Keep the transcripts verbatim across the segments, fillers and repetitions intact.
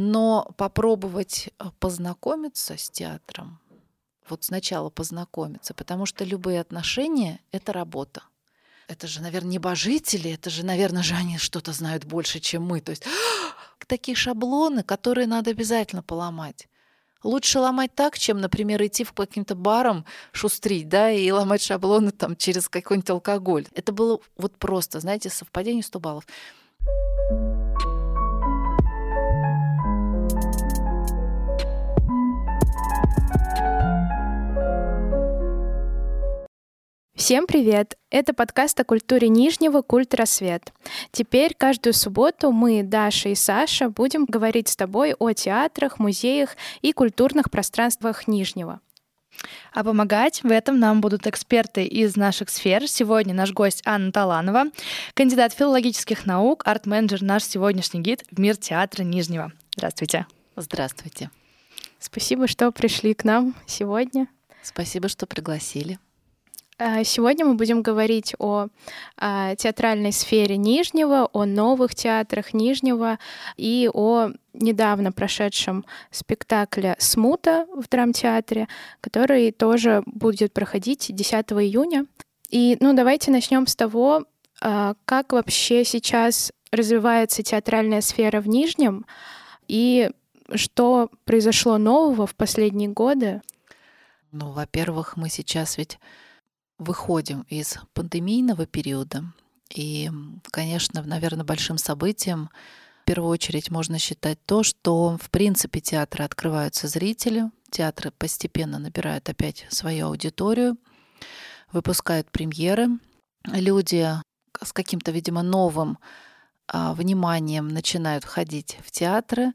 Но попробовать познакомиться с театром, вот сначала познакомиться, потому что любые отношения — это работа. Это же, наверное, небожители, это же, наверное, же они что-то знают больше, чем мы. То есть такие шаблоны, которые надо обязательно поломать. Лучше ломать так, чем, например, идти в каким-то барам шустрить, да, и ломать шаблоны там через какой-нибудь алкоголь. Это было вот просто, знаете, совпадение сто баллов. Всем привет! Это подкаст о культуре Нижнего «Культ Рассвет». Теперь каждую субботу мы, Даша и Саша, будем говорить с тобой о театрах, музеях и культурных пространствах Нижнего. А помогать в этом нам будут эксперты из наших сфер. Сегодня наш гость Анна Таланова, кандидат филологических наук, арт-менеджер, наш сегодняшний гид в мир театра Нижнего. Здравствуйте! Здравствуйте! Спасибо, что пришли к нам сегодня. Спасибо, что пригласили. Сегодня мы будем говорить о, о театральной сфере Нижнего, о новых театрах Нижнего и о недавно прошедшем спектакле «Смута» в драмтеатре, который тоже будет проходить десятого июня. И ну, давайте начнем с того, как вообще сейчас развивается театральная сфера в Нижнем и что произошло нового в последние годы. Ну, во-первых, мы сейчас ведь выходим из пандемийного периода, и, конечно, наверное, большим событием в первую очередь можно считать то, что, в принципе, театры открываются зрителю, театры постепенно набирают опять свою аудиторию, выпускают премьеры. Люди с каким-то, видимо, новым а, вниманием начинают ходить в театры.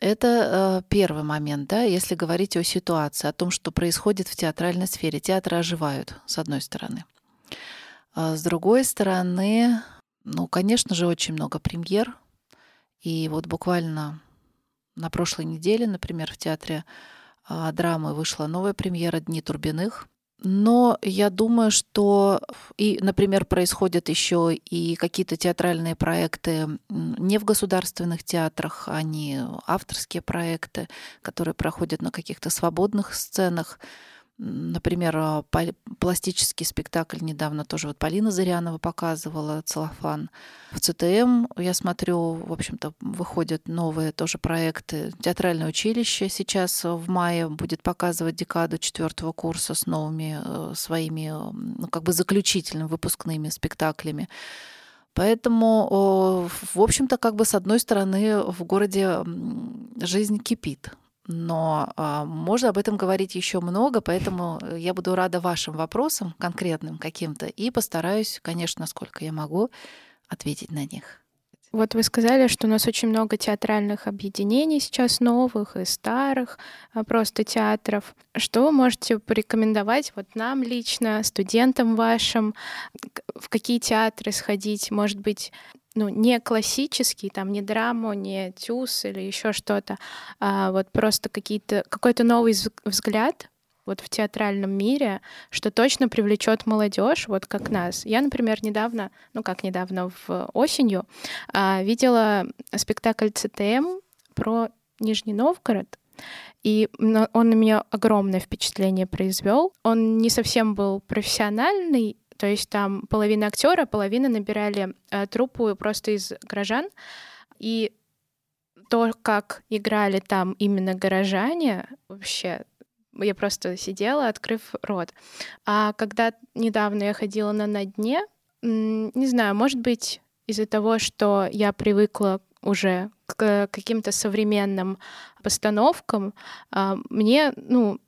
Это первый момент, да, если говорить о ситуации, о том, что происходит в театральной сфере. Театры оживают, с одной стороны. С другой стороны, ну, конечно же, очень много премьер. И вот буквально на прошлой неделе, например, в театре драмы вышла новая премьера «Дни Турбиных». Но я думаю, что и, например, происходят еще и какие-то театральные проекты не в государственных театрах, а не авторские проекты, которые проходят на каких-то свободных сценах. Например, пластический спектакль недавно тоже вот Полина Зырянова показывала «Целлофан». В ЦТМ, я смотрю, в общем-то, выходят новые тоже проекты. Театральное училище сейчас в мае будет показывать декаду четвертого курса с новыми своими, ну, как бы заключительными выпускными спектаклями. Поэтому, в общем-то, как бы с одной стороны в городе жизнь кипит. Но э, можно об этом говорить еще много, поэтому я буду рада вашим вопросам конкретным каким-то и постараюсь, конечно, насколько я могу, ответить на них. Вот вы сказали, что у нас очень много театральных объединений сейчас новых и старых, просто театров. Что вы можете порекомендовать вот нам лично, студентам вашим, в какие театры сходить, может быть, ну, не классический, там, не драму, не тюз или еще что-то, а вот просто какие-то, какой-то новый взгляд вот в театральном мире, что точно привлечет молодежь, вот как нас. Я, например, недавно, ну как недавно, в осенью а, видела спектакль ЦТМ про Нижний Новгород, и он на меня огромное впечатление произвел. Он не совсем был профессиональный, то есть там половина актера, половина набирали э, труппу просто из горожан. И то, как играли там именно горожане, вообще я просто сидела, открыв рот. А когда недавно я ходила на «На дне», м- не знаю, может быть, из-за того, что я привыкла уже к каким-то современным постановкам, э, мне, ну,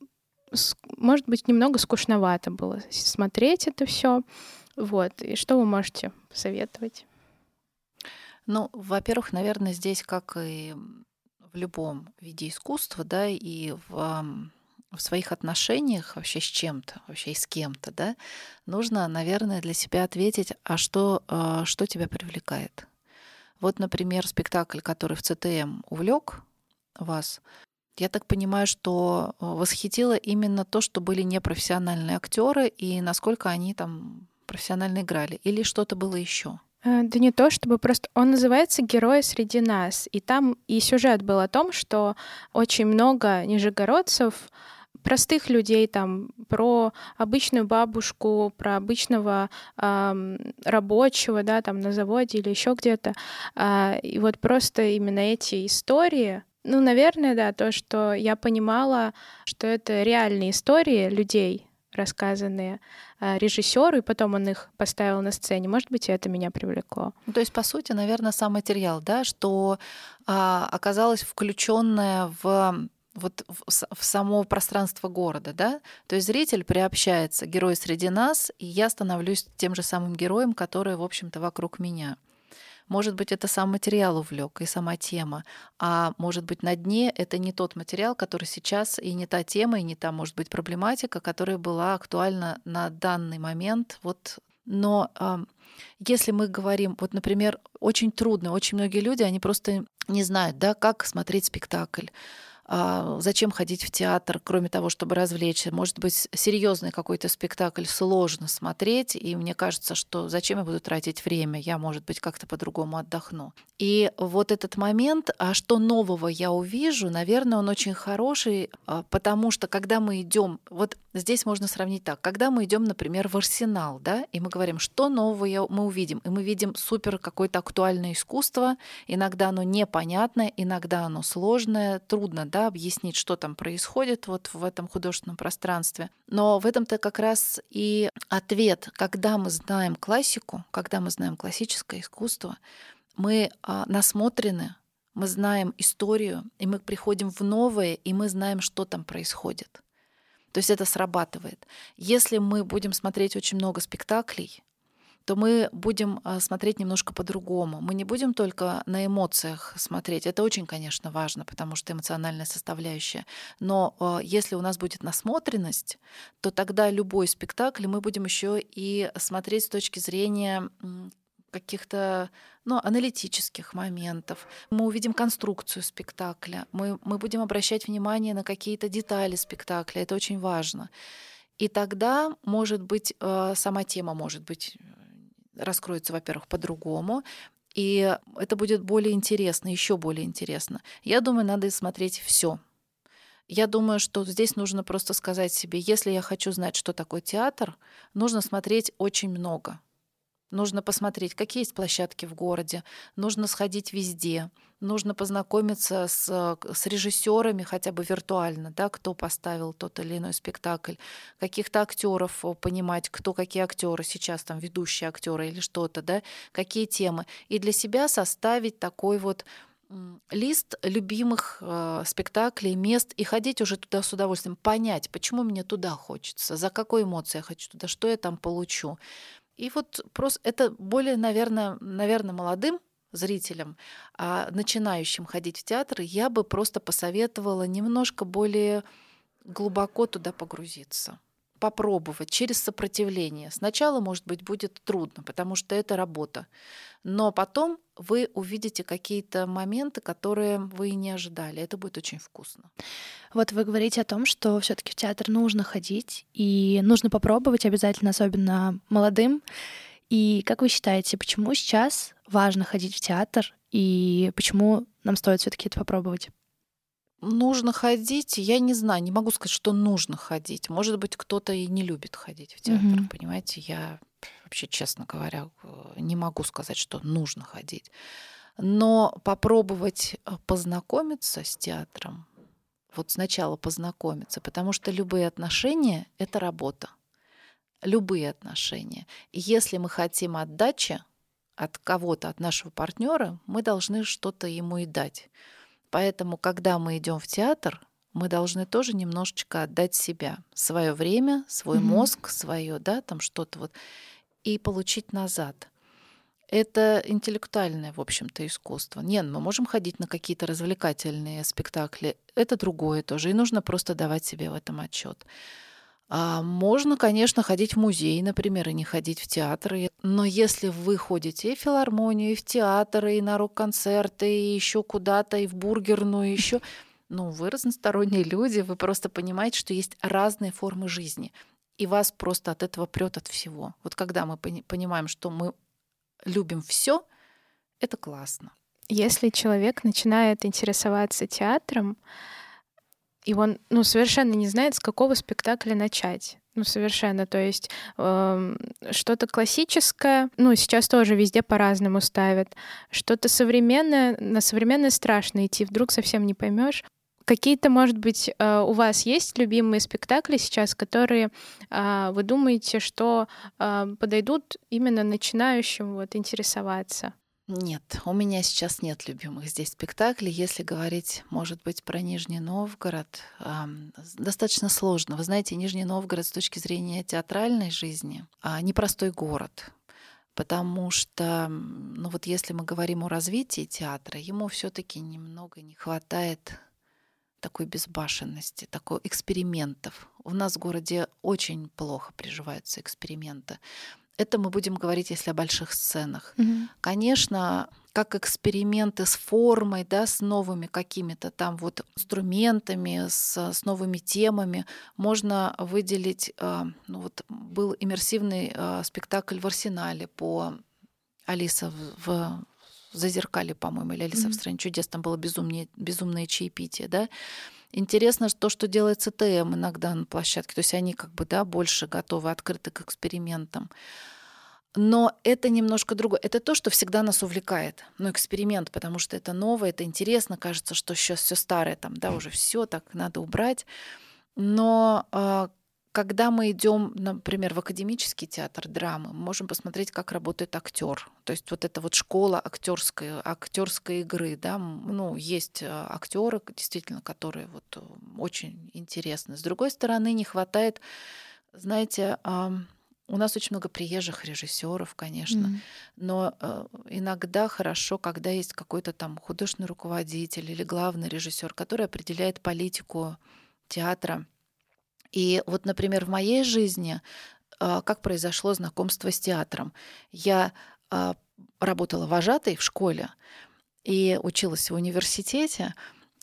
может быть, немного скучновато было смотреть это все. Вот. И что вы можете посоветовать? Ну, во-первых, наверное, здесь, как и в любом виде искусства, да, и в, в своих отношениях вообще с чем-то, вообще и с кем-то, да, нужно, наверное, для себя ответить, а что, что тебя привлекает. Вот, например, спектакль, который в ЦТМ увлек вас, я так понимаю, что восхитило именно то, что были непрофессиональные актеры и насколько они там профессионально играли, или что-то было еще. Да не то, чтобы просто... Он называется «Герои среди нас». И там и сюжет был о том, что очень много нижегородцев, простых людей, там, про обычную бабушку, про обычного э, рабочего, да, там, на заводе или еще где-то. Э, и вот просто именно эти истории... Ну, наверное, да, то, что я понимала, что это реальные истории людей, рассказанные режиссеру, и потом он их поставил на сцене. Может быть, это меня привлекло. То есть, по сути, наверное, сам материал, да, что а, оказалось включенное в вот в, в само пространство города, да? То есть зритель приобщается, герой среди нас, и я становлюсь тем же самым героем, который, в общем-то, вокруг меня. Может быть, это сам материал увлек и сама тема. А может быть, на дне это не тот материал, который сейчас, и не та тема, и не та, может быть, проблематика, которая была актуальна на данный момент. Вот. Но э, если мы говорим, вот, например, очень трудно, очень многие люди, они просто не знают, да, как смотреть спектакль. Зачем ходить в театр, кроме того, чтобы развлечься? Может быть, серьезный какой-то спектакль сложно смотреть, и мне кажется, что зачем я буду тратить время? Я, может быть, как-то по-другому отдохну. И вот этот момент, а что нового я увижу, наверное, он очень хороший, потому что когда мы идем, вот здесь можно сравнить так, когда мы идем, например, в Арсенал, да, и мы говорим, что нового мы увидим, и мы видим супер какое-то актуальное искусство, иногда оно непонятное, иногда оно сложное, трудно, да, объяснить, что там происходит вот в этом художественном пространстве. Но в этом-то как раз и ответ. Когда мы знаем классику, когда мы знаем классическое искусство, мы а, насмотрены, мы знаем историю, и мы приходим в новое, и мы знаем, что там происходит. То есть это срабатывает. Если мы будем смотреть очень много спектаклей, то мы будем смотреть немножко по-другому. Мы не будем только на эмоциях смотреть. Это очень, конечно, важно, потому что эмоциональная составляющая. Но если у нас будет насмотренность, то тогда любой спектакль мы будем еще и смотреть с точки зрения каких-то, ну, аналитических моментов. Мы увидим конструкцию спектакля. Мы, мы будем обращать внимание на какие-то детали спектакля. Это очень важно. И тогда, может быть, сама тема, может быть, раскроется, во-первых, по-другому, и это будет более интересно, еще более интересно. Я думаю, надо смотреть все. Я думаю, что здесь нужно просто сказать себе, если я хочу знать, что такое театр, нужно смотреть очень много. Нужно посмотреть, какие есть площадки в городе, нужно сходить везде, нужно познакомиться с, с режиссерами хотя бы виртуально, да, кто поставил тот или иной спектакль, каких-то актеров понимать, кто какие актеры сейчас, там, ведущие актеры или что-то, да, какие темы. И для себя составить такой вот лист любимых э, спектаклей, мест, и ходить уже туда с удовольствием, понять, почему мне туда хочется, за какой эмоции я хочу туда, что я там получу. И вот просто это более, наверное, наверное, молодым зрителям, начинающим ходить в театр, я бы просто посоветовала немножко более глубоко туда погрузиться, попробовать через сопротивление. Сначала, может быть, будет трудно, потому что это работа, но потом вы увидите какие-то моменты, которые вы не ожидали. Это будет очень вкусно. Вот вы говорите о том, что все-таки в театр нужно ходить и нужно попробовать обязательно, особенно молодым. И как вы считаете, почему сейчас важно ходить в театр и почему нам стоит все-таки это попробовать? Нужно ходить, я не знаю, не могу сказать, что нужно ходить. Может быть, кто-то и не любит ходить в театр, mm-hmm. понимаете? Я вообще, честно говоря, не могу сказать, что нужно ходить. Но попробовать познакомиться с театром, вот сначала познакомиться, потому что любые отношения — это работа. Любые отношения. И если мы хотим отдачи от кого-то, от нашего партнера, мы должны что-то ему и дать. Поэтому, когда мы идем в театр, мы должны тоже немножечко отдать себя, свое время, свой mm-hmm. мозг, свое, да, там что-то вот, и получить назад. Это интеллектуальное, в общем-то, искусство. Нет, мы можем ходить на какие-то развлекательные спектакли, это другое тоже, и нужно просто давать себе в этом отчет. А можно, конечно, ходить в музей, например, и не ходить в театр. Но если вы ходите и в филармонию, и в театр, и на рок-концерты, и еще куда-то, и в бургерную, и еще, ну, вы разносторонние люди, вы просто понимаете, что есть разные формы жизни, и вас просто от этого прет от всего. Вот когда мы понимаем, что мы любим все, это классно. Если человек начинает интересоваться театром, и он ну, совершенно не знает, с какого спектакля начать. Ну, совершенно. То есть э, что-то классическое, ну, сейчас тоже везде по-разному ставят. Что-то современное, на современное страшно идти, вдруг совсем не поймешь. Какие-то, может быть, э, у вас есть любимые спектакли сейчас, которые э, вы думаете, что э, подойдут именно начинающим вот, интересоваться? Нет, у меня сейчас нет любимых здесь спектаклей. Если говорить, может быть, про Нижний Новгород, э, достаточно сложно. Вы знаете, Нижний Новгород с точки зрения театральной жизни э, непростой город, потому что, ну вот если мы говорим о развитии театра, ему все-таки немного не хватает такой безбашенности, такой экспериментов. У нас в городе очень плохо приживаются эксперименты. Это мы будем говорить, если о больших сценах. Mm-hmm. Конечно, как эксперименты с формой, да, с новыми какими-то там вот инструментами, с, с новыми темами, можно выделить. Э, ну вот был иммерсивный э, спектакль в Арсенале по «Алиса в, в Зазеркалье», по-моему, или «Алиса mm-hmm. в стране чудес». Там было безумнее, безумное чаепитие, да. Интересно то, что делает ЦТМ иногда на площадке. То есть они как бы да, больше готовы, открыты к экспериментам. Но это немножко другое. Это то, что всегда нас увлекает. Ну, эксперимент, потому что это новое, это интересно. Кажется, что сейчас все старое, там, да, уже все так надо убрать. Но когда мы идем, например, в академический театр драмы, мы можем посмотреть, как работает актер. То есть вот эта вот школа актерской, актерской игры, да, ну, есть актеры, действительно, которые вот очень интересны. С другой стороны, не хватает, знаете, у нас очень много приезжих режиссеров, конечно, mm-hmm. но иногда хорошо, когда есть какой-то там художественный руководитель или главный режиссер, который определяет политику театра. И вот, например, в моей жизни, как произошло знакомство с театром. Я работала вожатой в школе и училась в университете.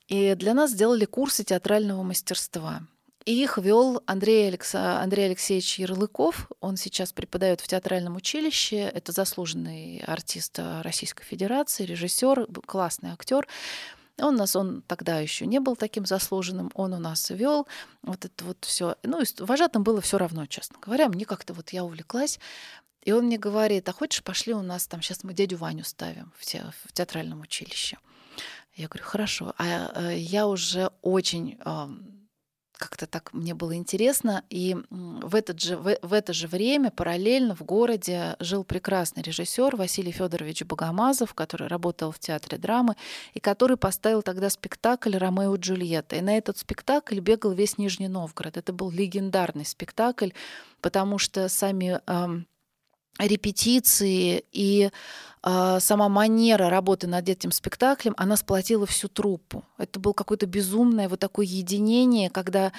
И для нас сделали курсы театрального мастерства. И их вел Андрей, Алекс... Андрей Алексеевич Ярлыков. Он сейчас преподает в театральном училище. Это заслуженный артист Российской Федерации, режиссер, классный актер. Он нас, он тогда еще не был таким заслуженным, он у нас вел вот это вот все. Ну, вожатым было все равно, честно говоря. Мне как-то вот я увлеклась, и он мне говорит: а хочешь, пошли у нас там, сейчас мы дядю Ваню ставим в, те, в театральном училище. Я говорю: хорошо. А я уже очень как-то так мне было интересно, и в, этот же, в, в это же время параллельно в городе жил прекрасный режиссер Василий Федорович Богомазов, который работал в театре драмы, и который поставил тогда спектакль «Ромео и Джульетта». И на этот спектакль бегал весь Нижний Новгород. Это был легендарный спектакль, потому что сами э, репетиции и э, сама манера работы над этим спектаклем, она сплотила всю труппу. Это было какое-то безумное вот такое единение, когда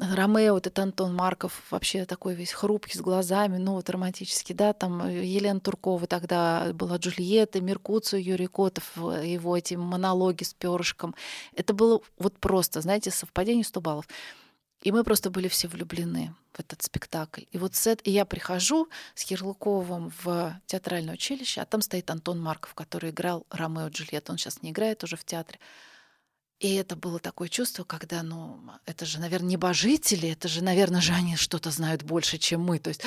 Ромео, вот это Антон Марков, вообще такой весь хрупкий, с глазами, ну вот романтический, да, там Елена Туркова тогда была Джульетта, Меркуцио, Юрий Котов, его эти монологи с перышком. Это было вот просто, знаете, совпадение сто баллов. И мы просто были все влюблены в этот спектакль. И вот сет, и я прихожу с Ярлыковым в театральное училище, а там стоит Антон Марков, который играл Ромео и Джульетту. Он сейчас не играет уже в театре. И это было такое чувство, когда, ну, это же, наверное, небожители, это же, наверное, же они что-то знают больше, чем мы. То есть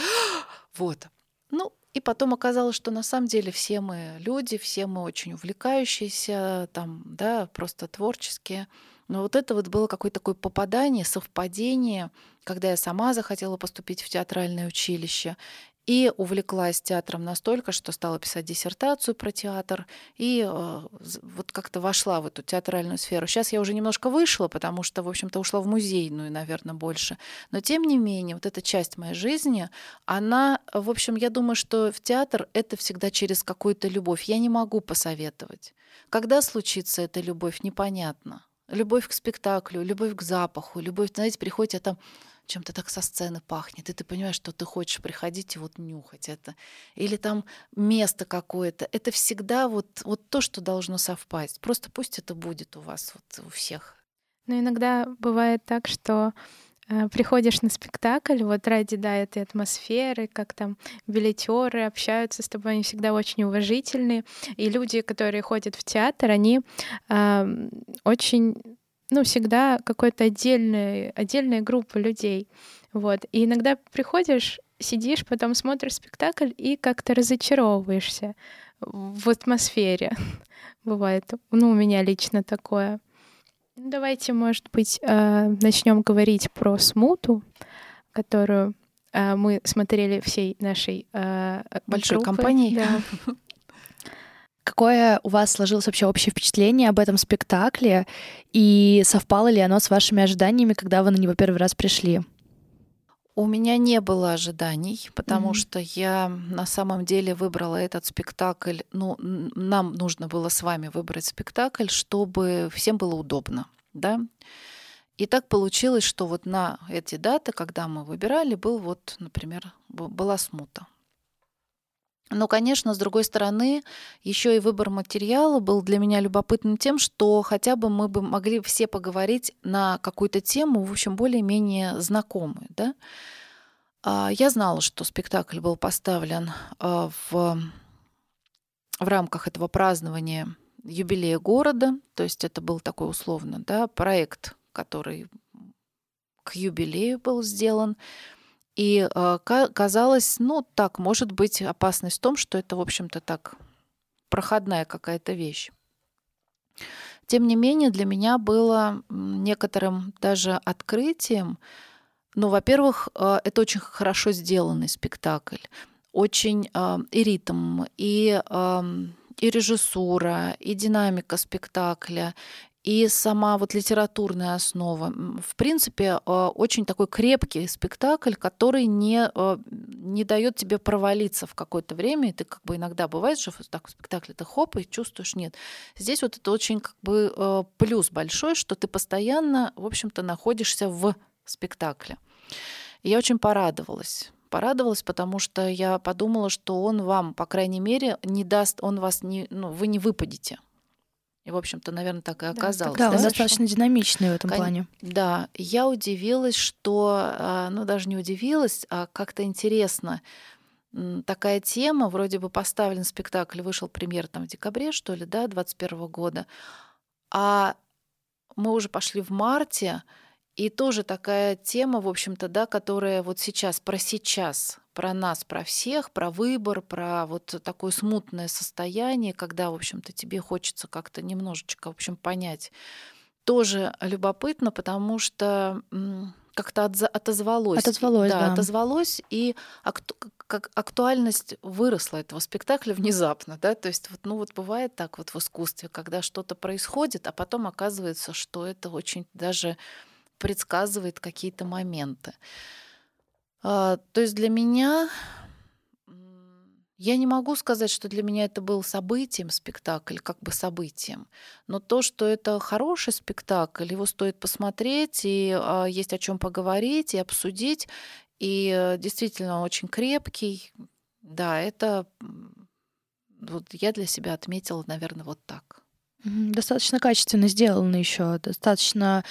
вот. Ну, и потом оказалось, что на самом деле все мы люди, все мы очень увлекающиеся, там, да, просто творческие. Но вот это вот было какое-то такое попадание, совпадение, когда я сама захотела поступить в театральное училище и увлеклась театром настолько, что стала писать диссертацию про театр и э, вот как-то вошла в эту театральную сферу. Сейчас я уже немножко вышла, потому что, в общем-то, ушла в музейную, наверное, больше. Но, тем не менее, вот эта часть моей жизни, она, в общем, я думаю, что в театр это всегда через какую-то любовь. Я не могу посоветовать. Когда случится эта любовь, непонятно. Любовь к спектаклю, любовь к запаху, любовь, знаете, приходит, а там чем-то так со сцены пахнет, и ты понимаешь, что ты хочешь приходить и вот нюхать это. Или там место какое-то. Это всегда вот, вот то, что должно совпасть. Просто пусть это будет у вас, вот, у всех. Но иногда бывает так, что приходишь на спектакль вот ради, да, этой атмосферы, как там билетеры общаются с тобой, они всегда очень уважительные. И люди, которые ходят в театр, они э, очень, ну, всегда какой-то отдельная, отдельная группа людей. Вот. И иногда приходишь, сидишь, потом смотришь спектакль и как-то разочаровываешься в атмосфере. Бывает. Ну, у меня лично такое. Давайте, может быть, начнем говорить про смуту, которую мы смотрели всей нашей большой группы. Компанией. Да. Какое у вас сложилось вообще общее впечатление об этом спектакле и совпало ли оно с вашими ожиданиями, когда вы на него первый раз пришли? У меня не было ожиданий, потому mm-hmm. что я на самом деле выбрала этот спектакль. Ну, нам нужно было с вами выбрать спектакль, чтобы всем было удобно, да. И так получилось, что вот на эти даты, когда мы выбирали, был вот, например, была смута. Но, конечно, с другой стороны, еще и выбор материала был для меня любопытным тем, что хотя бы мы бы могли все поговорить на какую-то тему, в общем, более-менее знакомую, да? Я знала, что спектакль был поставлен в, в рамках этого празднования юбилея города, то есть это был такой условно, да, проект, который к юбилею был сделан. И казалось, ну так, может быть, опасность в том, что это, в общем-то, так проходная какая-то вещь. Тем не менее, для меня было некоторым даже открытием. Ну, во-первых, это очень хорошо сделанный спектакль. Очень и ритм, и, и режиссура, и динамика спектакля, и сама вот литературная основа. В принципе, очень такой крепкий спектакль, который не, не дает тебе провалиться в какое-то время. И ты как бы иногда бывает, что так в спектакле ты хоп, и чувствуешь, нет. Здесь вот это очень как бы плюс большой, что ты постоянно, в общем-то, находишься в спектакле. И я очень порадовалась. Порадовалась, потому что я подумала, что он вам, по крайней мере, не даст, он вас не, ну, вы не выпадете. И, в общем-то, наверное, так и оказалось. Да, да, он достаточно динамичный в этом плане. Да, я удивилась, что... Ну, даже не удивилась, а как-то интересно. Такая тема, вроде бы поставлен спектакль, вышел премьер там в декабре, что ли, да, двадцать первого года. А мы уже пошли в марте, и тоже такая тема, в общем-то, да, которая вот сейчас, про сейчас, про нас, про всех, про выбор, про вот такое смутное состояние, когда, в общем-то, тебе хочется как-то немножечко, в общем, понять. Тоже любопытно, потому что как-то отозвалось. Отозвалось, да. да. Отозвалось, и акту- как актуальность выросла этого спектакля внезапно, да, то есть вот, ну вот бывает так вот в искусстве, когда что-то происходит, а потом оказывается, что это очень даже предсказывает какие-то моменты. То есть для меня, я не могу сказать, что для меня это был событием спектакль, как бы событием, но то, что это хороший спектакль, его стоит посмотреть, и есть о чем поговорить и обсудить, и действительно очень крепкий. Да, это вот я для себя отметила, наверное, вот так. Достаточно качественно сделано еще, достаточно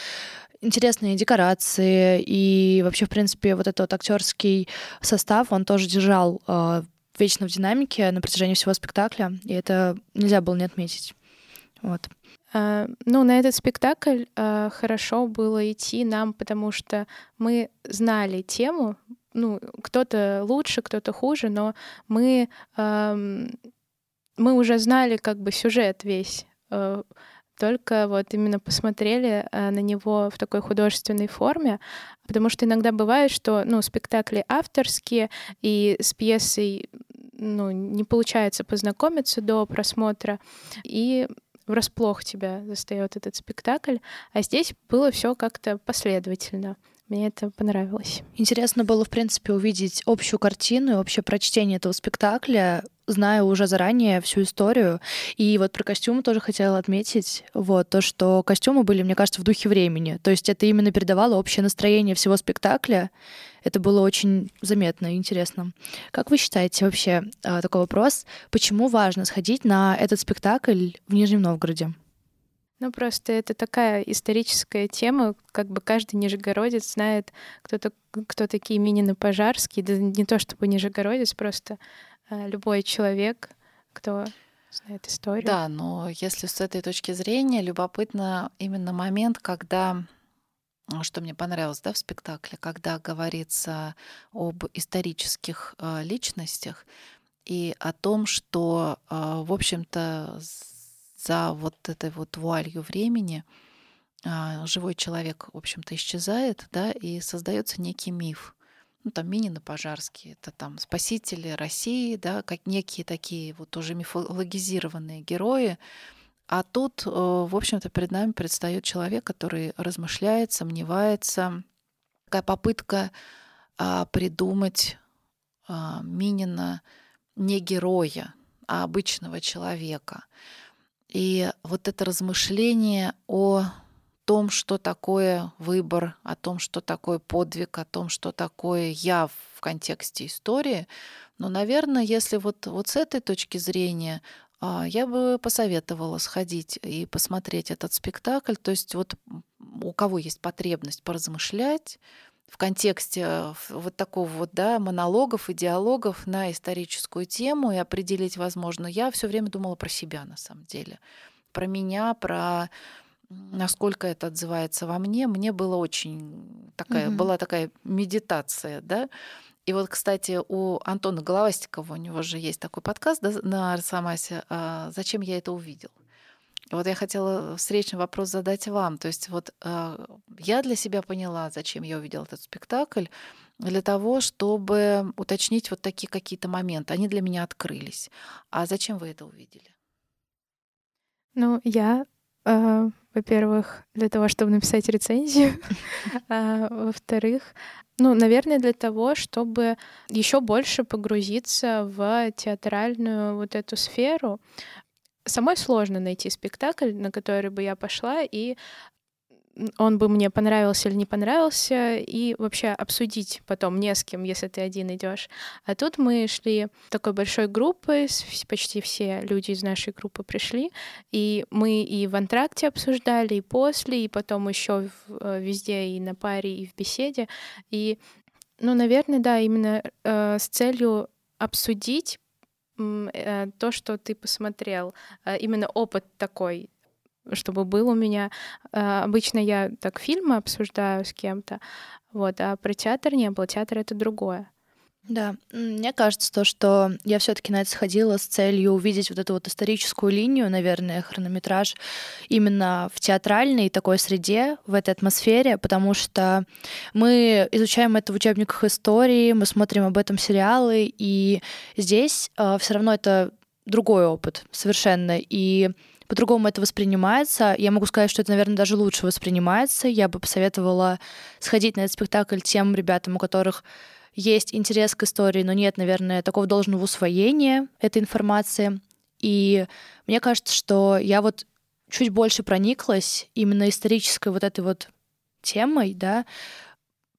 интересные декорации, и вообще, в принципе, вот этот вот актерский состав, он тоже держал э, вечно в динамике на протяжении всего спектакля, и это нельзя было не отметить. Вот. А, ну, на этот спектакль а, хорошо было идти нам, потому что мы знали тему, ну, кто-то лучше, кто-то хуже, но мы, а, мы уже знали как бы сюжет весь, а, только вот именно посмотрели на него в такой художественной форме, потому что иногда бывает, что, ну, спектакли авторские, и с пьесой, ну, не получается познакомиться до просмотра, и врасплох тебя застаёт этот спектакль, а здесь было все как-то последовательно. Мне это понравилось. Интересно было, в принципе, увидеть общую картину и общее прочтение этого спектакля, зная уже заранее всю историю. И вот про костюмы тоже хотела отметить. Вот, то, что костюмы были, мне кажется, в духе времени. То есть это именно передавало общее настроение всего спектакля. Это было очень заметно и интересно. Как вы считаете вообще, такой вопрос, почему важно сходить на этот спектакль в Нижнем Новгороде? Ну, просто это такая историческая тема, как бы каждый нижегородец знает, кто, так, кто такие Минины Пожарские, да не то чтобы нижегородец, просто э, любой человек, кто знает историю. Да, но если с этой точки зрения, любопытно именно момент, когда, что мне понравилось, да, в спектакле, когда говорится об исторических э, личностях и о том, что, э, в общем-то, за вот этой вот вуалью времени живой человек, в общем-то, исчезает, да, и создается некий миф. Ну, там Минины Пожарские, это там спасители России, да, как некие такие вот уже мифологизированные герои. А тут, в общем-то, перед нами предстает человек, который размышляет, сомневается. Такая попытка придумать Минина не героя, а обычного человека. И вот это размышление о том, что такое выбор, о том, что такое подвиг, о том, что такое я в контексте истории. Но, наверное, если вот, вот с этой точки зрения, я бы посоветовала сходить и посмотреть этот спектакль. То есть вот у кого есть потребность поразмышлять в контексте вот такого вот, да, монологов и диалогов на историческую тему и определить, возможно, я все время думала про себя, на самом деле, про меня, про насколько это отзывается во мне. Мне было очень такая, mm-hmm. была такая медитация, да. И вот, кстати, у Антона Головастикова, у него же есть такой подкаст, да, на Арзамасе «Зачем я это увидел?». Вот я хотела встречный вопрос задать вам. То есть вот э, я для себя поняла, зачем я увидела этот спектакль, для того, чтобы уточнить вот такие какие-то моменты. Они для меня открылись. А зачем вы это увидели? Ну, я, э, во-первых, для того, чтобы написать рецензию. Во-вторых, ну, наверное, для того, чтобы еще больше погрузиться в театральную вот эту сферу. Самой сложно найти спектакль, на который бы я пошла, и он бы мне понравился или не понравился, и вообще обсудить потом не с кем, если ты один идешь. А тут мы шли такой большой группой, почти все люди из нашей группы пришли, и мы и в антракте обсуждали, и после, и потом еще везде, и на паре, и в беседе. И, ну, наверное, да, именно э, с целью обсудить то, что ты посмотрел, именно опыт такой, чтобы был у меня. Обычно я так фильмы обсуждаю с кем-то, вот, а про театр не было. Театр — это другое. Да, мне кажется, то, что я все-таки на это сходила с целью увидеть вот эту вот историческую линию, наверное, хронометраж именно в театральной такой среде, в этой атмосфере, потому что мы изучаем это в учебниках истории, мы смотрим об этом сериалы, и здесь э, все равно это другой опыт совершенно, и по-другому это воспринимается. Я могу сказать, что это, наверное, даже лучше воспринимается. Я бы посоветовала сходить на этот спектакль тем ребятам, у которых есть интерес к истории, но нет, наверное, такого должного усвоения этой информации. И мне кажется, что я вот чуть больше прониклась именно исторической вот этой вот темой, да,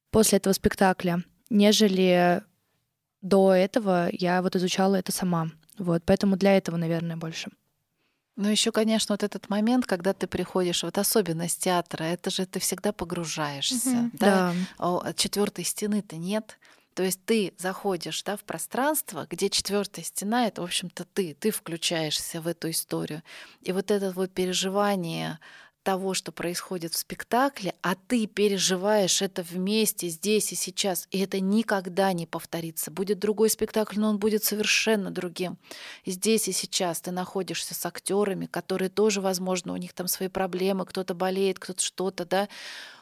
после этого спектакля, нежели до этого я вот изучала это сама. Вот, поэтому для этого, наверное, больше. Ну, еще, конечно, вот этот момент, когда ты приходишь, вот особенность театра, это же ты всегда погружаешься, mm-hmm. да? Да. Четвертой стены-то нет. То есть ты заходишь, да, в пространство, где четвертая стена — это, в общем-то, ты. Ты включаешься в эту историю. И вот это вот переживание того, что происходит в спектакле, а ты переживаешь это вместе, здесь и сейчас, и это никогда не повторится. Будет другой спектакль, но он будет совершенно другим. Здесь и сейчас ты находишься с актерами, которые тоже, возможно, у них там свои проблемы, кто-то болеет, кто-то что-то, да.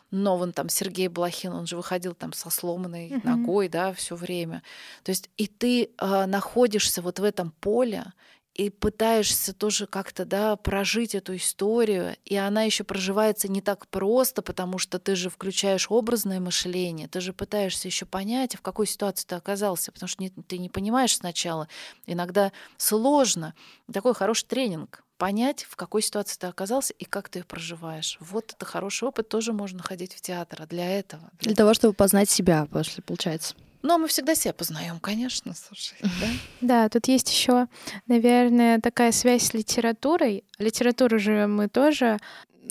Но вон там Сергей Блохин, он же выходил там со сломанной mm-hmm. ногой, да, все время. То есть и ты э, находишься вот в этом поле и пытаешься тоже как-то, да, прожить эту историю, и она еще проживается не так просто, потому что ты же включаешь образное мышление, ты же пытаешься еще понять, в какой ситуации ты оказался, потому что не, ты не понимаешь сначала, иногда сложно. Такой хороший тренинг. Понять, в какой ситуации ты оказался и как ты ее проживаешь. Вот это хороший опыт, тоже можно ходить в театр. А для этого... Для, для того, чтобы познать себя, получается. Ну, мы всегда себя познаем, конечно, слушай. Да? Да, тут есть еще, наверное, такая связь с литературой. Литературу же мы тоже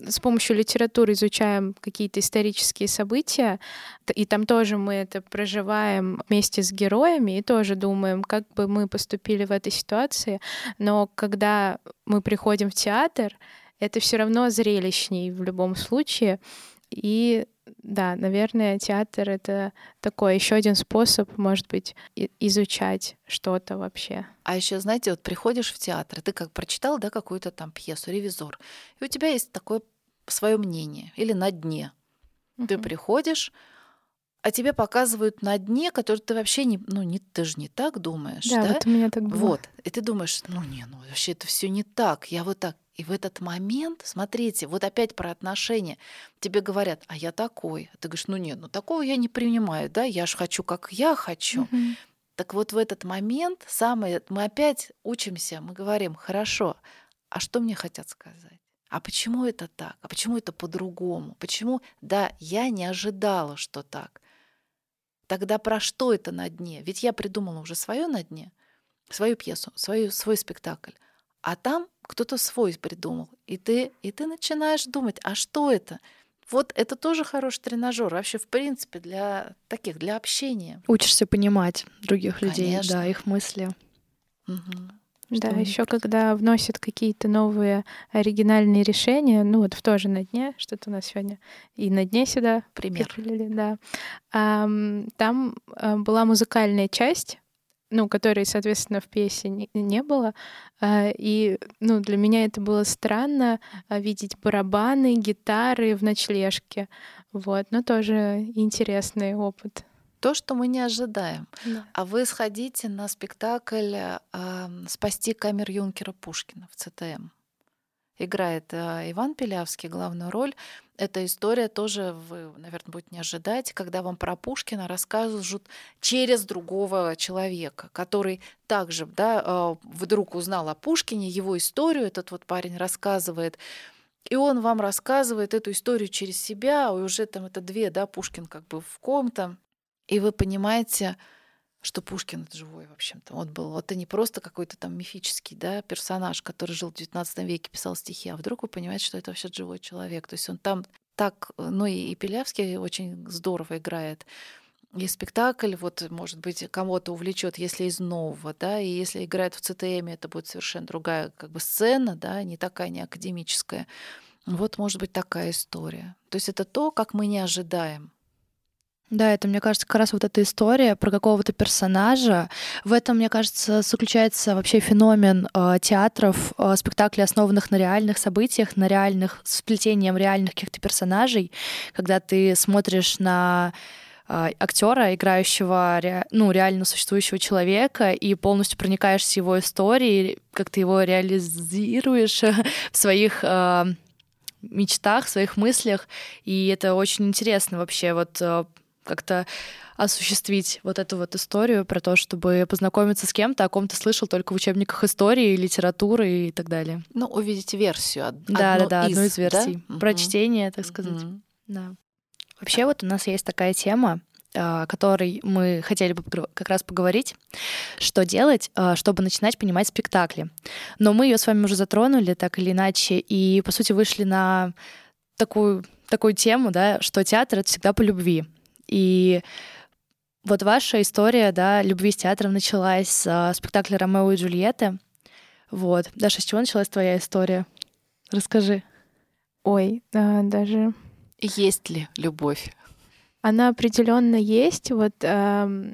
с помощью литературы изучаем какие-то исторические события, и там тоже мы это проживаем вместе с героями и тоже думаем, как бы мы поступили в этой ситуации. Но когда мы приходим в театр, это все равно зрелищней в любом случае. И да, наверное, театр — это такой еще один способ, может быть, изучать что-то вообще. А еще, знаете, вот приходишь в театр, ты как прочитал, да, какую-то там пьесу, «Ревизор», и у тебя есть такое свое мнение или «На дне». Uh-huh. Ты приходишь, а тебе показывают «На дне», который ты вообще не, ну, не, ты же не так думаешь, да? Да, вот у меня так было. Вот, и ты думаешь, ну не, ну вообще это все не так, я вот так. И в этот момент, смотрите, вот опять про отношения. Тебе говорят, а я такой. Ты говоришь, ну нет, ну такого я не принимаю, да, я же хочу, как я хочу. Mm-hmm. Так вот в этот момент самое, мы опять учимся, мы говорим, хорошо, а что мне хотят сказать? А почему это так? А почему это по-другому? Почему, да, я не ожидала, что так. Тогда про что это «На дне»? Ведь я придумала уже свое «На дне», свою пьесу, свою, свой спектакль. А там кто-то свой придумал. И ты, и ты начинаешь думать, а что это? Вот это тоже хороший тренажер вообще, в принципе, для таких, для общения. Учишься понимать других людей, конечно. Да, их мысли. Угу. Да, еще когда вносят какие-то новые оригинальные решения, ну вот в тоже «На дне», что-то у нас сегодня и «На дне» сюда пример. Прикрыли, да. А, там была музыкальная часть, ну, которой, соответственно, в пьесе не, не было. И, ну, для меня это было странно видеть барабаны, гитары в ночлежке. Вот, но тоже интересный опыт. То, что мы не ожидаем. Да. А вы сходите на спектакль «Спасти камер-юнкера Пушкина» в ЦТМ. Играет Иван Пилявский главную роль. Эта история тоже, вы, наверное, будете не ожидать, когда вам про Пушкина рассказывают через другого человека, который также, да, вдруг узнал о Пушкине, его историю этот вот парень рассказывает. И он вам рассказывает эту историю через себя, уже там это две, да, Пушкин как бы в ком-то. И вы понимаете, что Пушкин — это живой, в общем-то. Он был. Это не просто какой-то там мифический, да, персонаж, который жил в девятнадцатом веке, писал стихи, а вдруг вы понимаете, что это вообще живой человек. То есть он там так... Ну и Пилявский очень здорово играет. И спектакль, вот, может быть, кому-то увлечет, если из нового, да, и если играет в ЦТМе, это будет совершенно другая как бы сцена, да, не такая, не академическая. Вот, может быть, такая история. То есть это то, как мы не ожидаем. Да, это, мне кажется, как раз вот эта история про какого-то персонажа. В этом, мне кажется, заключается вообще феномен э, театров, э, спектаклей, основанных на реальных событиях, на реальных, с вплетением реальных каких-то персонажей, когда ты смотришь на э, актера, играющего ре, ну, реально существующего человека, и полностью проникаешься в его историей, как ты его реализируешь в своих... Э, мечтах, своих мыслях, и это очень интересно вообще вот как-то осуществить вот эту вот историю про то, чтобы познакомиться с кем-то, о ком ты слышал только в учебниках истории, литературы и так далее. Ну, увидеть версию. Од- да, да, да, одну из версий. Да? Прочтение, так сказать. Mm-hmm. Да. Вообще вот у нас есть такая тема, о которой мы хотели бы как раз поговорить, что делать, чтобы начинать понимать спектакли. Но мы ее с вами уже затронули так или иначе, и, по сути, вышли на такую, такую тему, да, что театр — это всегда по любви. И вот ваша история, да, любви с театром началась с спектакля «Ромео и Джульетта». Вот. Даша, с чего началась твоя история? Расскажи. Ой, а, даже... Есть ли любовь? Она определенно есть. Вот, э,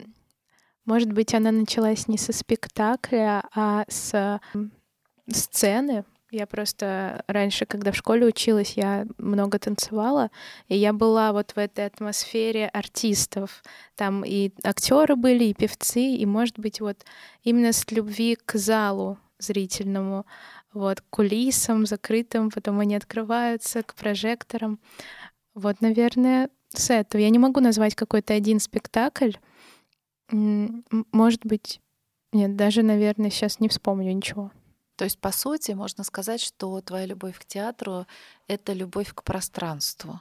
может быть, она началась не со спектакля, а с сцены. Я просто раньше, когда в школе училась, я много танцевала, и я была вот в этой атмосфере артистов. Там и актеры были, и певцы, и, может быть, вот именно с любви к залу зрительному, вот, к кулисам закрытым, потом они открываются, к прожекторам. Вот, наверное... С этого я не могу назвать какой-то один спектакль. Может быть, нет, даже, наверное, сейчас не вспомню ничего. То есть, по сути, можно сказать, что твоя любовь к театру — это любовь к пространству.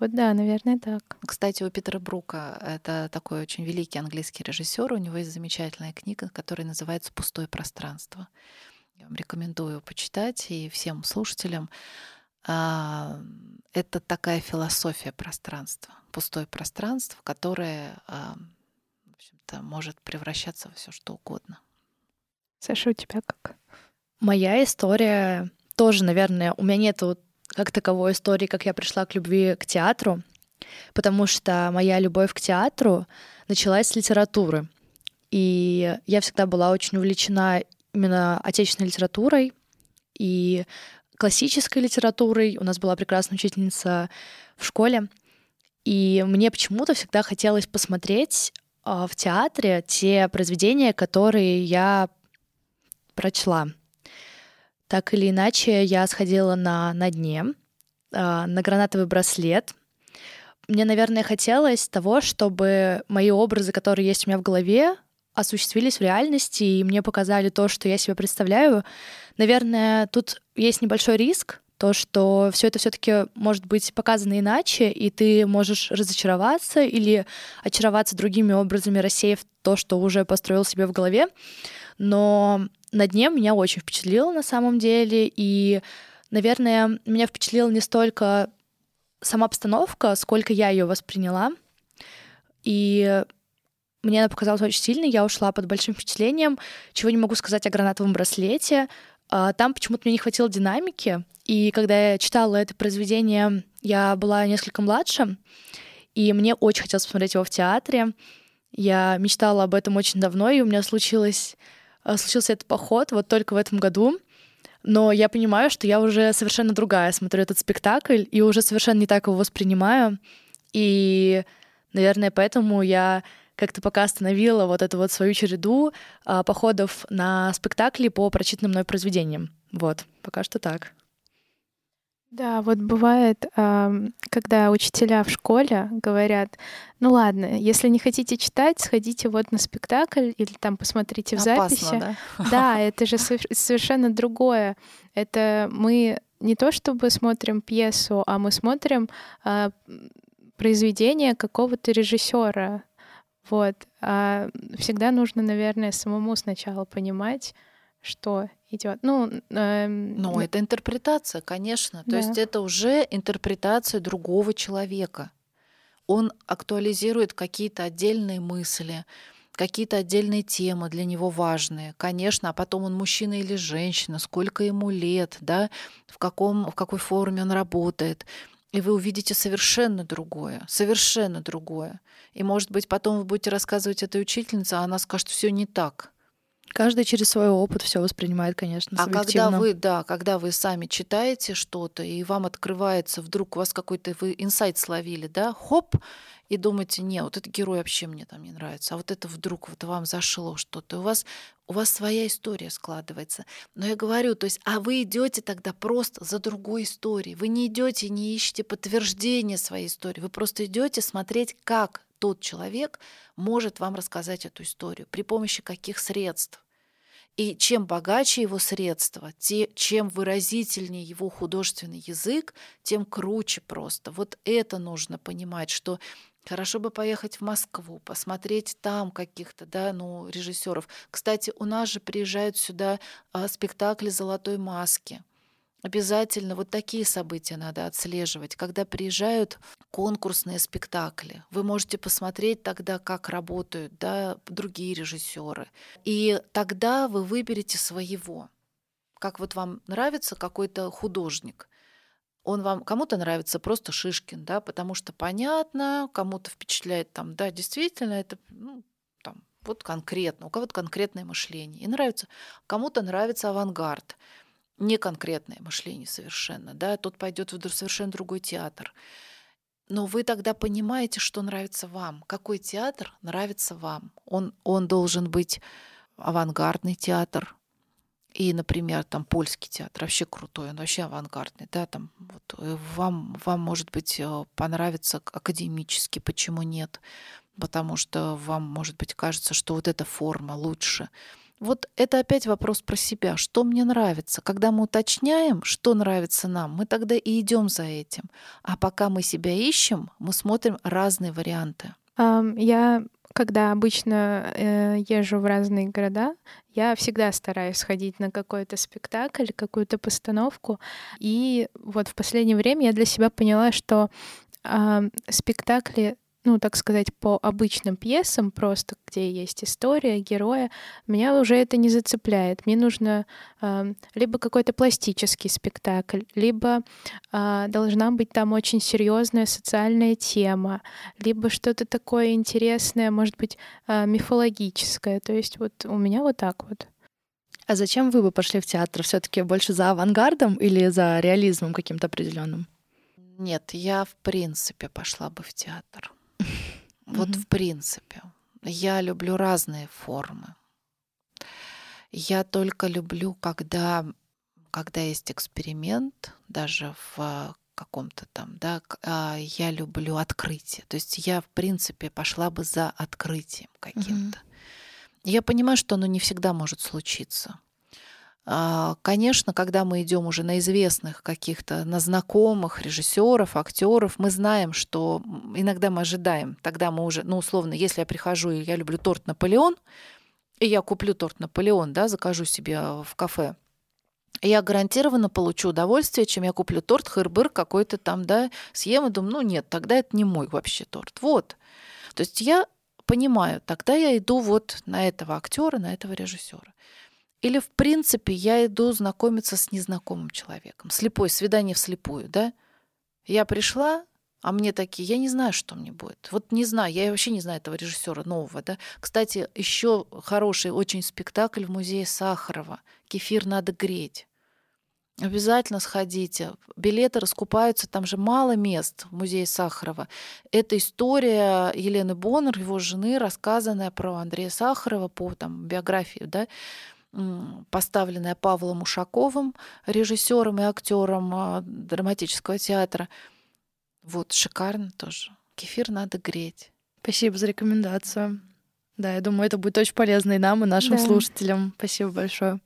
Вот да, наверное, так. Кстати, у Питера Брука, это такой очень великий английский режиссер, у него есть замечательная книга, которая называется «Пустое пространство». Я вам рекомендую почитать и всем слушателям. Это такая философия пространства, пустое пространство, которое, в общем-то, может превращаться во все что угодно. Саша, у тебя как? Моя история тоже, наверное, у меня нету как таковой истории, как я пришла к любви к театру, потому что моя любовь к театру началась с литературы. И я всегда была очень увлечена именно отечественной литературой и классической литературой. У нас была прекрасная учительница в школе. И мне почему-то всегда хотелось посмотреть в театре те произведения, которые я прочла. Так или иначе, я сходила на «На дне», на «Гранатовый браслет». Мне, наверное, хотелось того, чтобы мои образы, которые есть у меня в голове, осуществились в реальности, и мне показали то, что я себе представляю. Наверное, тут есть небольшой риск, то, что все это все-таки может быть показано иначе, и ты можешь разочароваться или очароваться другими образами, рассеяв то, что уже построил себе в голове. Но «На дне» меня очень впечатлило на самом деле, и, наверное, меня впечатлила не столько сама обстановка, сколько я ее восприняла. И мне она показалась очень сильной, я ушла под большим впечатлением, чего не могу сказать о «Гранатовом браслете». Там почему-то мне не хватило динамики, и когда я читала это произведение, я была несколько младше, и мне очень хотелось посмотреть его в театре. Я мечтала об этом очень давно, и у меня случилось... Случился этот поход вот только в этом году, но я понимаю, что я уже совершенно другая смотрю этот спектакль и уже совершенно не так его воспринимаю. И, наверное, поэтому я как-то пока остановила вот эту вот свою череду а, походов на спектакли по прочитанным мной произведениям. Вот, пока что так. Да, вот бывает, когда учителя в школе говорят: ну ладно, если не хотите читать, сходите вот на спектакль или там посмотрите в записи. Опасно, да? Да, это же совершенно другое. Это мы не то чтобы смотрим пьесу, а мы смотрим произведение какого-то режиссера. Вот. Всегда нужно, наверное, самому сначала понимать, что идет. Ну, э, Но э... это интерпретация, конечно. Да. То есть это уже интерпретация другого человека. Он актуализирует какие-то отдельные мысли, какие-то отдельные темы для него важные. Конечно, а потом он мужчина или женщина, сколько ему лет, да, в каком, в какой форме он работает. И вы увидите совершенно другое, совершенно другое. И, может быть, потом вы будете рассказывать этой учительнице, а она скажет: все не так. Каждый через свой опыт все воспринимает, конечно, субъективно. А когда вы, да, когда вы сами читаете что-то, и вам открывается вдруг, у вас какой-то, вы инсайт словили, да, хоп, и думаете: не, вот этот герой вообще мне там не нравится, а вот это вдруг вот вам зашло что-то, у вас, у вас своя история складывается. Но я говорю, то есть, а вы идете тогда просто за другой историей, вы не идете, не ищете подтверждения своей истории, вы просто идете смотреть, как тот человек может вам рассказать эту историю, при помощи каких средств. И чем богаче его средства, те, чем выразительнее его художественный язык, тем круче просто. Вот это нужно понимать, что хорошо бы поехать в Москву, посмотреть там каких-то, да, ну, режиссеров. Кстати, у нас же приезжают сюда а, спектакли «Золотой маски». Обязательно вот такие события надо отслеживать. Когда приезжают конкурсные спектакли, вы можете посмотреть тогда, как работают, да, другие режиссеры. И тогда вы выберете своего. Как вот вам нравится какой-то художник. Он вам, кому-то нравится просто Шишкин, да, потому что понятно, кому-то впечатляет там, да, действительно, это, ну, там, вот конкретно, у кого-то конкретное мышление. И нравится. Кому-то нравится авангард. Неконкретное мышление совершенно, да, тот пойдет в совершенно другой театр. Но вы тогда понимаете, что нравится вам, какой театр нравится вам. Он, он должен быть авангардный театр. И, например, там польский театр вообще крутой, он вообще авангардный, да, там вот, вам, вам, может быть, понравится академически, почему нет? Потому что вам, может быть, кажется, что вот эта форма лучше. Вот это опять вопрос про себя. Что мне нравится? Когда мы уточняем, что нравится нам, мы тогда и идем за этим. А пока мы себя ищем, мы смотрим разные варианты. Я, когда обычно езжу в разные города, я всегда стараюсь сходить на какой-то спектакль, какую-то постановку. И вот в последнее время я для себя поняла, что спектакли, ну, так сказать, по обычным пьесам, просто где есть история, героя, меня уже это не зацепляет. Мне нужно э, либо какой-то пластический спектакль, либо э, должна быть там очень серьезная социальная тема, либо что-то такое интересное, может быть, э, мифологическое. То есть вот у меня вот так вот. А зачем вы бы пошли в театр? Все-таки больше за авангардом или за реализмом каким-то определенным? Нет, я в принципе пошла бы в театр. Вот mm-hmm. в принципе. Я люблю разные формы. Я только люблю, когда, когда есть эксперимент, даже в каком-то там, да, я люблю открытие. То есть я, в принципе, пошла бы за открытием каким-то. Mm-hmm. Я понимаю, что оно не всегда может случиться. Конечно, когда мы идем уже на известных каких-то, на знакомых режиссеров, актеров, мы знаем, что иногда мы ожидаем. Тогда мы уже, ну, условно, если я прихожу и я люблю торт Наполеон, и я куплю торт Наполеон, да, закажу себе в кафе, я гарантированно получу удовольствие, чем я куплю торт хыр-быр какой-то там, да, съем и думаю, ну нет, тогда это не мой вообще торт. Вот. То есть я понимаю, тогда я иду вот на этого актера, на этого режиссера. Или, в принципе, я иду знакомиться с незнакомым человеком. Слепой, свидание вслепую, да? Я пришла, а мне такие, я не знаю, что мне будет. Вот не знаю, я вообще не знаю этого режиссера нового, да? Кстати, еще хороший очень спектакль в музее Сахарова. Кефир надо греть. Обязательно сходите. Билеты раскупаются, там же мало мест в музее Сахарова. Это история Елены Боннер, его жены, рассказанная про Андрея Сахарова по там, биографии, да? Поставленная Павлом Ушаковым, режиссером и актером драматического театра. Вот, шикарно тоже. Кефир надо греть. Спасибо за рекомендацию. Да, я думаю, это будет очень полезно и нам, и нашим да. слушателям. Спасибо большое.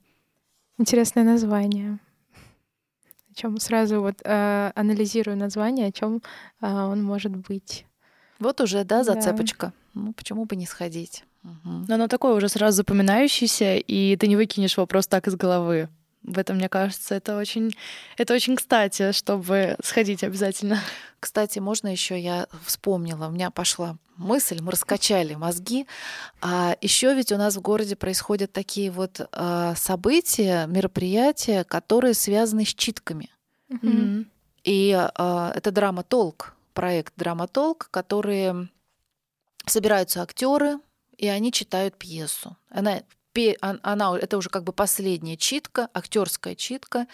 Интересное название. О чем сразу вот э, анализирую название, о чем э, он может быть. Вот уже, да, зацепочка. Да. Ну, почему бы не сходить? Угу. Но оно такое уже сразу запоминающееся, и ты не выкинешь вопрос так из головы. В этом, мне кажется, это очень, это очень кстати, чтобы сходить обязательно. Кстати, можно еще я вспомнила, у меня пошла мысль, мы раскачали мозги. А еще ведь у нас в городе происходят такие вот события, мероприятия, которые связаны с читками. Угу. И это «Драма-толк», проект «Драма-толк», которые собираются актеры. И они читают пьесу. Она, она, это уже как бы последняя читка, актерская читка.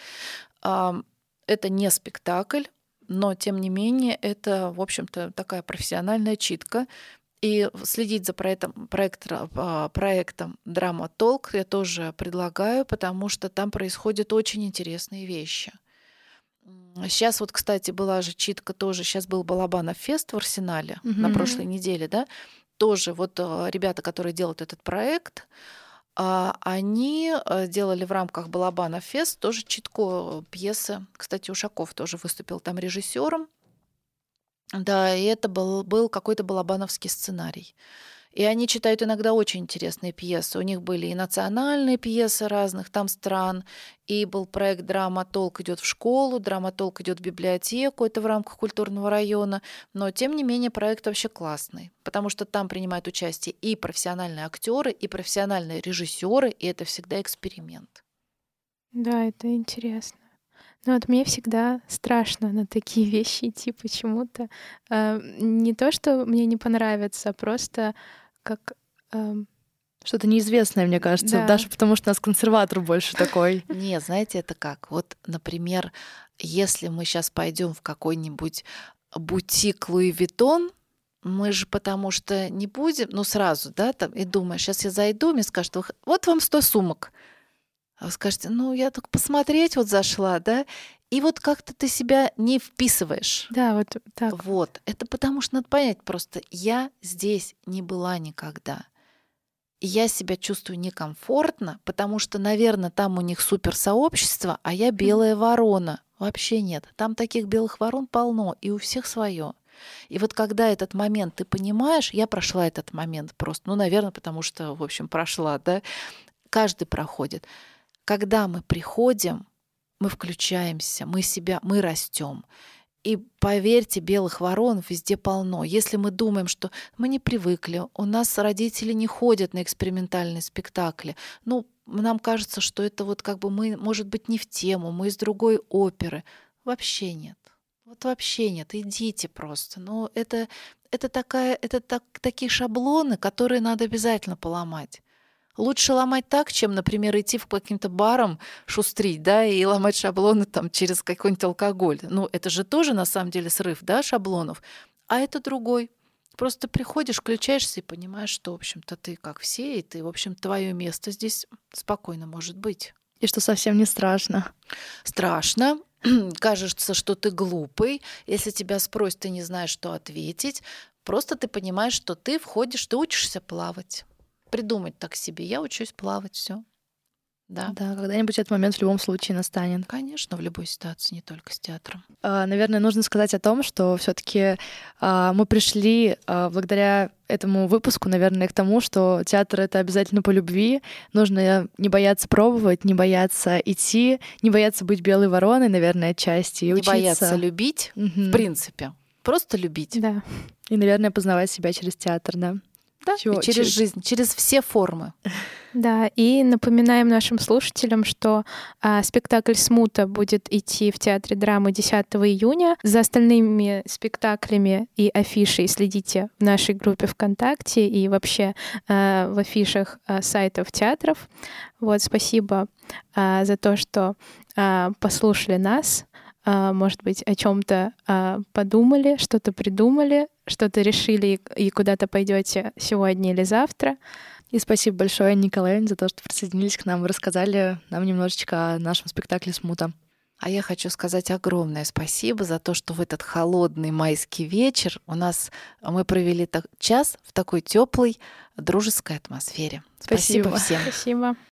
Это не спектакль, но, тем не менее, это, в общем-то, такая профессиональная читка. И следить за проектом, проект, проектом «Драма-толк» я тоже предлагаю, потому что там происходят очень интересные вещи. Сейчас вот, кстати, была же читка тоже, сейчас был Балабанов фест в «Арсенале» mm-hmm. на прошлой неделе, да? Тоже вот ребята, которые делают этот проект, они делали в рамках Балабанов фест тоже читку пьесы. Кстати, Ушаков тоже выступил там режиссером. Да, и это был, был какой-то балабановский сценарий. И они читают иногда очень интересные пьесы. У них были и национальные пьесы разных там стран, и был проект «Драма-толк идет в школу», «Драма-толк идет в библиотеку», это в рамках культурного района. Но, тем не менее, проект вообще классный, потому что там принимают участие и профессиональные актеры, и профессиональные режиссеры, и это всегда эксперимент. Да, это интересно. Ну вот мне всегда страшно на такие вещи идти почему-то. Не то, что мне не понравится, а просто... как э... что-то неизвестное, мне кажется, да. Даже потому что у нас консерватор больше такой. Нет, знаете, это как? Вот, например, если мы сейчас пойдем в какой-нибудь бутик Луи Виттон, мы же потому что не будем, ну сразу, да, там, и думаю, сейчас я зайду, мне скажут, вот вам сто сумок. А вы скажете, ну я только посмотреть вот зашла, да, и вот как-то ты себя не вписываешь. Да, вот так. Вот. Это потому что надо понять просто, я здесь не была никогда. я себя чувствую некомфортно, потому что, наверное, там у них суперсообщество, а я белая ворона. Вообще нет. Там таких белых ворон полно, и у всех свое. И вот когда этот момент ты понимаешь, я прошла этот момент просто, ну, наверное, потому что, в общем, прошла, да, каждый проходит. Когда мы приходим, мы включаемся, мы себя, мы растем. И поверьте, белых ворон везде полно. Если мы думаем, что мы не привыкли, у нас родители не ходят на экспериментальные спектакли, ну, нам кажется, что это вот как бы мы, может быть, не в тему, мы из другой оперы. Вообще нет. Вот вообще нет. Идите просто. Но это, это, такая, это так, такие шаблоны, которые надо обязательно поломать. Лучше ломать так, чем, например, идти по каким-то барам шустрить, да, и ломать шаблоны там через какой-нибудь алкоголь. Ну, это же тоже, на самом деле, срыв, да, шаблонов. А это другой. Просто приходишь, включаешься и понимаешь, что, в общем-то, ты как все, и ты, в общем, твое место здесь спокойно может быть. И что совсем не страшно. Страшно. Кажется, что ты глупый. Если тебя спросят, ты не знаешь, что ответить. Просто ты понимаешь, что ты входишь, ты учишься плавать. Придумать так себе. Я учусь плавать, все. Да. Да, когда-нибудь этот момент в любом случае настанет. Конечно, в любой ситуации, не только с театром. Наверное, нужно сказать о том, что все-таки мы пришли благодаря этому выпуску, наверное, к тому, что театр — это обязательно по любви. Нужно не бояться пробовать, не бояться идти, не бояться быть белой вороной, наверное, отчасти. И не учиться. Бояться любить, угу. В принципе. Просто любить. Да. И, наверное, познавать себя через театр, да. Да? Чего, и через, через жизнь, через все формы. Да, и напоминаем нашим слушателям, что а, спектакль «Смута» будет идти в Театре драмы десятого июня. За остальными спектаклями и афишей следите в нашей группе ВКонтакте и вообще а, в афишах а, сайтов театров. Вот, спасибо а, за то, что а, послушали нас. Может быть, о чем-то подумали, что-то придумали, что-то решили и куда-то пойдете сегодня или завтра. И спасибо большое, Николаевне, за то, что присоединились к нам и рассказали нам немножечко о нашем спектакле «Смута». А я хочу сказать огромное спасибо за то, что в этот холодный майский вечер у нас мы провели час в такой теплой дружеской атмосфере. Спасибо, спасибо всем. Спасибо.